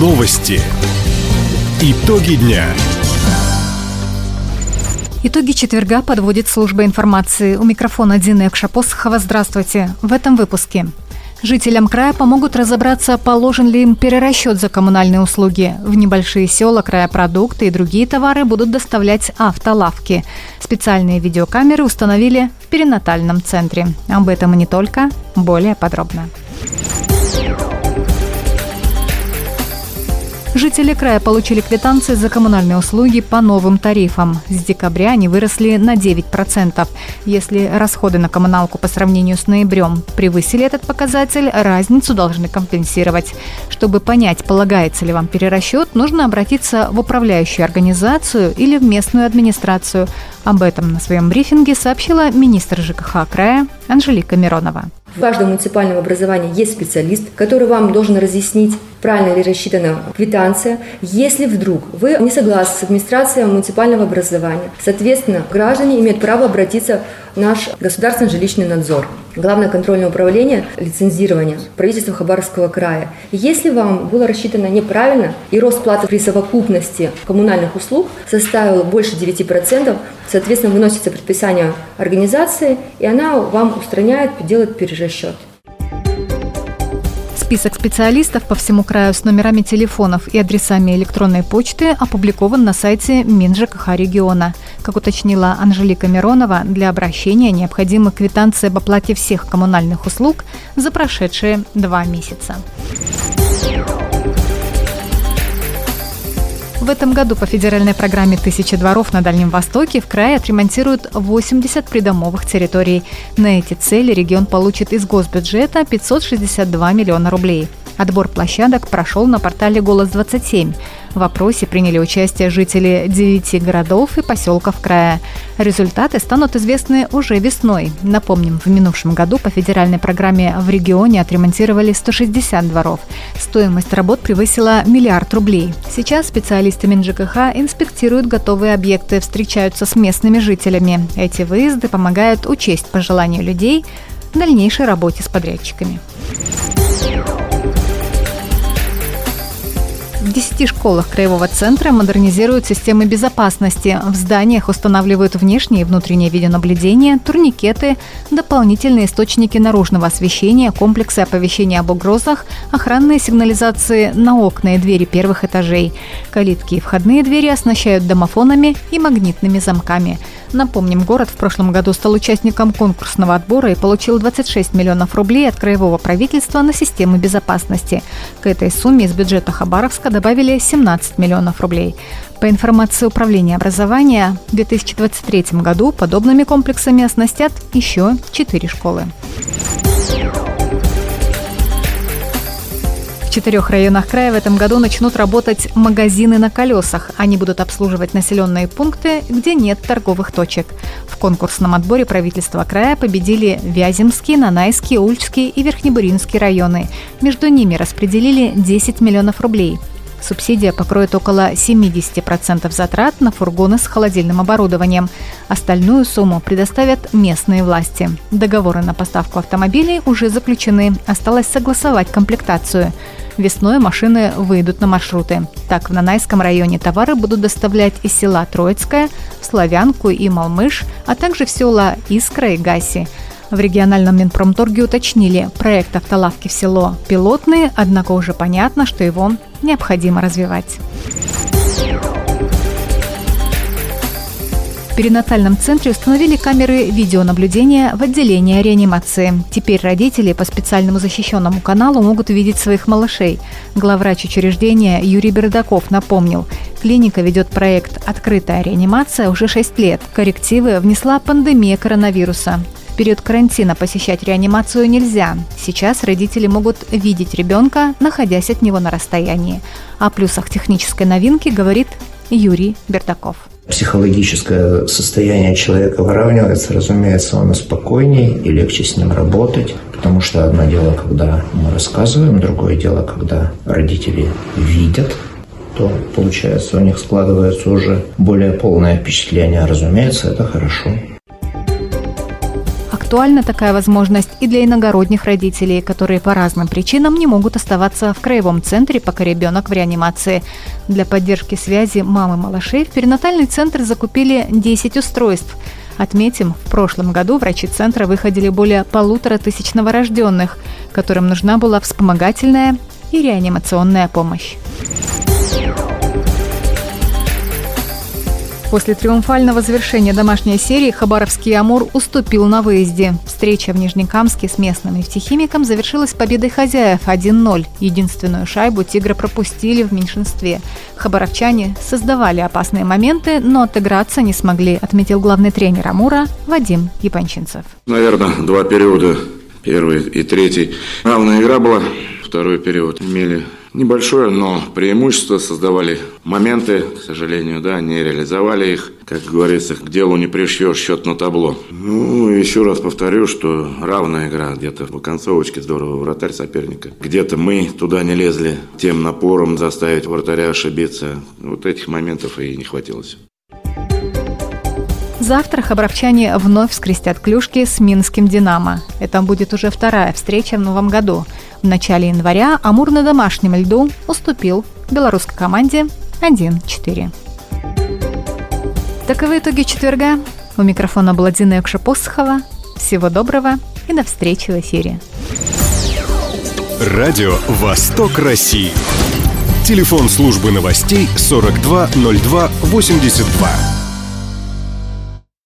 Новости. Итоги дня. Итоги четверга подводит служба информации. У микрофона Дина Иокша-Посохова. Здравствуйте. В этом выпуске. Жителям края помогут разобраться, положен ли им перерасчет за коммунальные услуги. В небольшие села крайопродукты и другие товары будут доставлять автолавки. Специальные видеокамеры установили в перинатальном центре. Об этом и не только. Более подробно. Жители края получили квитанции за коммунальные услуги по новым тарифам. С декабря они выросли на 9%. Если расходы на коммуналку по сравнению с ноябрем превысили этот показатель, разницу должны компенсировать. Чтобы понять, полагается ли вам перерасчет, нужно обратиться в управляющую организацию или в местную администрацию. Об этом на своем брифинге сообщила министр ЖКХ края Анжелика Миронова. В каждом муниципальном образовании есть специалист, который вам должен разъяснить, правильно ли рассчитана квитанция. Если вдруг вы не согласны с администрацией муниципального образования, соответственно, граждане имеют право обратиться в наш государственный жилищный надзор, Главное контрольное управление лицензирования правительства Хабаровского края. Если вам было рассчитано неправильно и рост платы при совокупности коммунальных услуг составил больше 9%, соответственно, выносится предписание организации, и она вам устраняет, делает перерасчет. Список специалистов по всему краю с номерами телефонов и адресами электронной почты опубликован на сайте МинЖКХ региона. Как уточнила Анжелика Миронова, для обращения необходима квитанция об оплате всех коммунальных услуг за прошедшие 2 месяца. В этом году по федеральной программе «Тысяча дворов» на Дальнем Востоке в крае отремонтируют 80 придомовых территорий. На эти цели регион получит из госбюджета 562 миллиона рублей. Отбор площадок прошел на портале «Голос-27». В опросе приняли участие жители 9 городов и поселков края. Результаты станут известны уже весной. Напомним, в минувшем году по федеральной программе в регионе отремонтировали 160 дворов. Стоимость работ превысила 1 миллиард рублей. Сейчас специалисты МинЖКХ инспектируют готовые объекты, встречаются с местными жителями. Эти выезды помогают учесть пожелания людей в дальнейшей работе с подрядчиками. В 10 школах краевого центра модернизируют системы безопасности. В зданиях устанавливают внешнее и внутреннее видеонаблюдение, турникеты, дополнительные источники наружного освещения, комплексы оповещения об угрозах, охранные сигнализации на окна и двери первых этажей. Калитки и входные двери оснащают домофонами и магнитными замками. Напомним, город в прошлом году стал участником конкурсного отбора и получил 26 миллионов рублей от краевого правительства на системы безопасности. К этой сумме из бюджета Хабаровска добавили 17 миллионов рублей. По информации Управления образования, в 2023 году подобными комплексами оснастят еще 4 школы. В 4 районах края в этом году начнут работать магазины на колесах. Они будут обслуживать населенные пункты, где нет торговых точек. В конкурсном отборе правительства края победили Вяземский, Нанайский, Ульчский и Верхнебуринский районы. Между ними распределили 10 миллионов рублей. Субсидия покроет около 70% затрат на фургоны с холодильным оборудованием. Остальную сумму предоставят местные власти. Договоры на поставку автомобилей уже заключены. Осталось согласовать комплектацию. Весной машины выйдут на маршруты. Так, в Нанайском районе товары будут доставлять из села Троицкое, в Славянку и Малмыш, а также в села Искра и Гаси. В региональном Минпромторге уточнили, проект автолавки в село пилотный, однако уже понятно, что его необходимо развивать. В перинатальном центре установили камеры видеонаблюдения в отделении реанимации. Теперь родители по специальному защищенному каналу могут видеть своих малышей. Главврач учреждения Юрий Бердаков напомнил, клиника ведет проект «Открытая реанимация» уже 6 лет. Коррективы внесла пандемия коронавируса. В период карантина посещать реанимацию нельзя. Сейчас родители могут видеть ребенка, находясь от него на расстоянии. О плюсах технической новинки говорит Юрий Бердаков. Психологическое состояние человека выравнивается, разумеется, он спокойнее и легче с ним работать, потому что одно дело, когда мы рассказываем, другое дело, когда родители видят, то получается у них складывается уже более полное впечатление. Разумеется, это хорошо. актуальна такая возможность и для иногородних родителей, которые по разным причинам не могут оставаться в краевом центре, пока ребенок в реанимации. Для поддержки связи мам и малышей в перинатальный центр закупили 10 устройств. Отметим, в прошлом году врачи центра выходили более 1500 новорожденных, которым нужна была вспомогательная и реанимационная помощь. После триумфального завершения домашней серии Хабаровский «Амур» уступил на выезде. Встреча в Нижнекамске с местным нефтехимиком завершилась победой хозяев 1-0. Единственную шайбу «Тигры» пропустили в меньшинстве. Хабаровчане создавали опасные моменты, но отыграться не смогли, отметил главный тренер «Амура» Вадим Епанчинцев. Наверное, два периода, первый и третий. Равная игра была, второй период имели небольшое, но преимущество, создавали моменты, к сожалению, да, не реализовали их. Как говорится, к делу не пришьешь, счет на табло. Ну, еще раз повторю, что равная игра, где-то в оконцовочке здорово вратарь соперника. Где-то мы туда не лезли, тем напором заставить вратаря ошибиться. Вот этих моментов и не хватило. Завтра хабаровчане вновь скрестят клюшки с минским «Динамо». Это будет уже вторая встреча в новом году. В начале января «Амур» на домашнем льду уступил белорусской команде 1-4. Таковы итоги четверга. У микрофона была Дина Иокша-Посохова. Всего доброго и до встречи в эфире. Радио «Восток России». Телефон службы новостей 420282.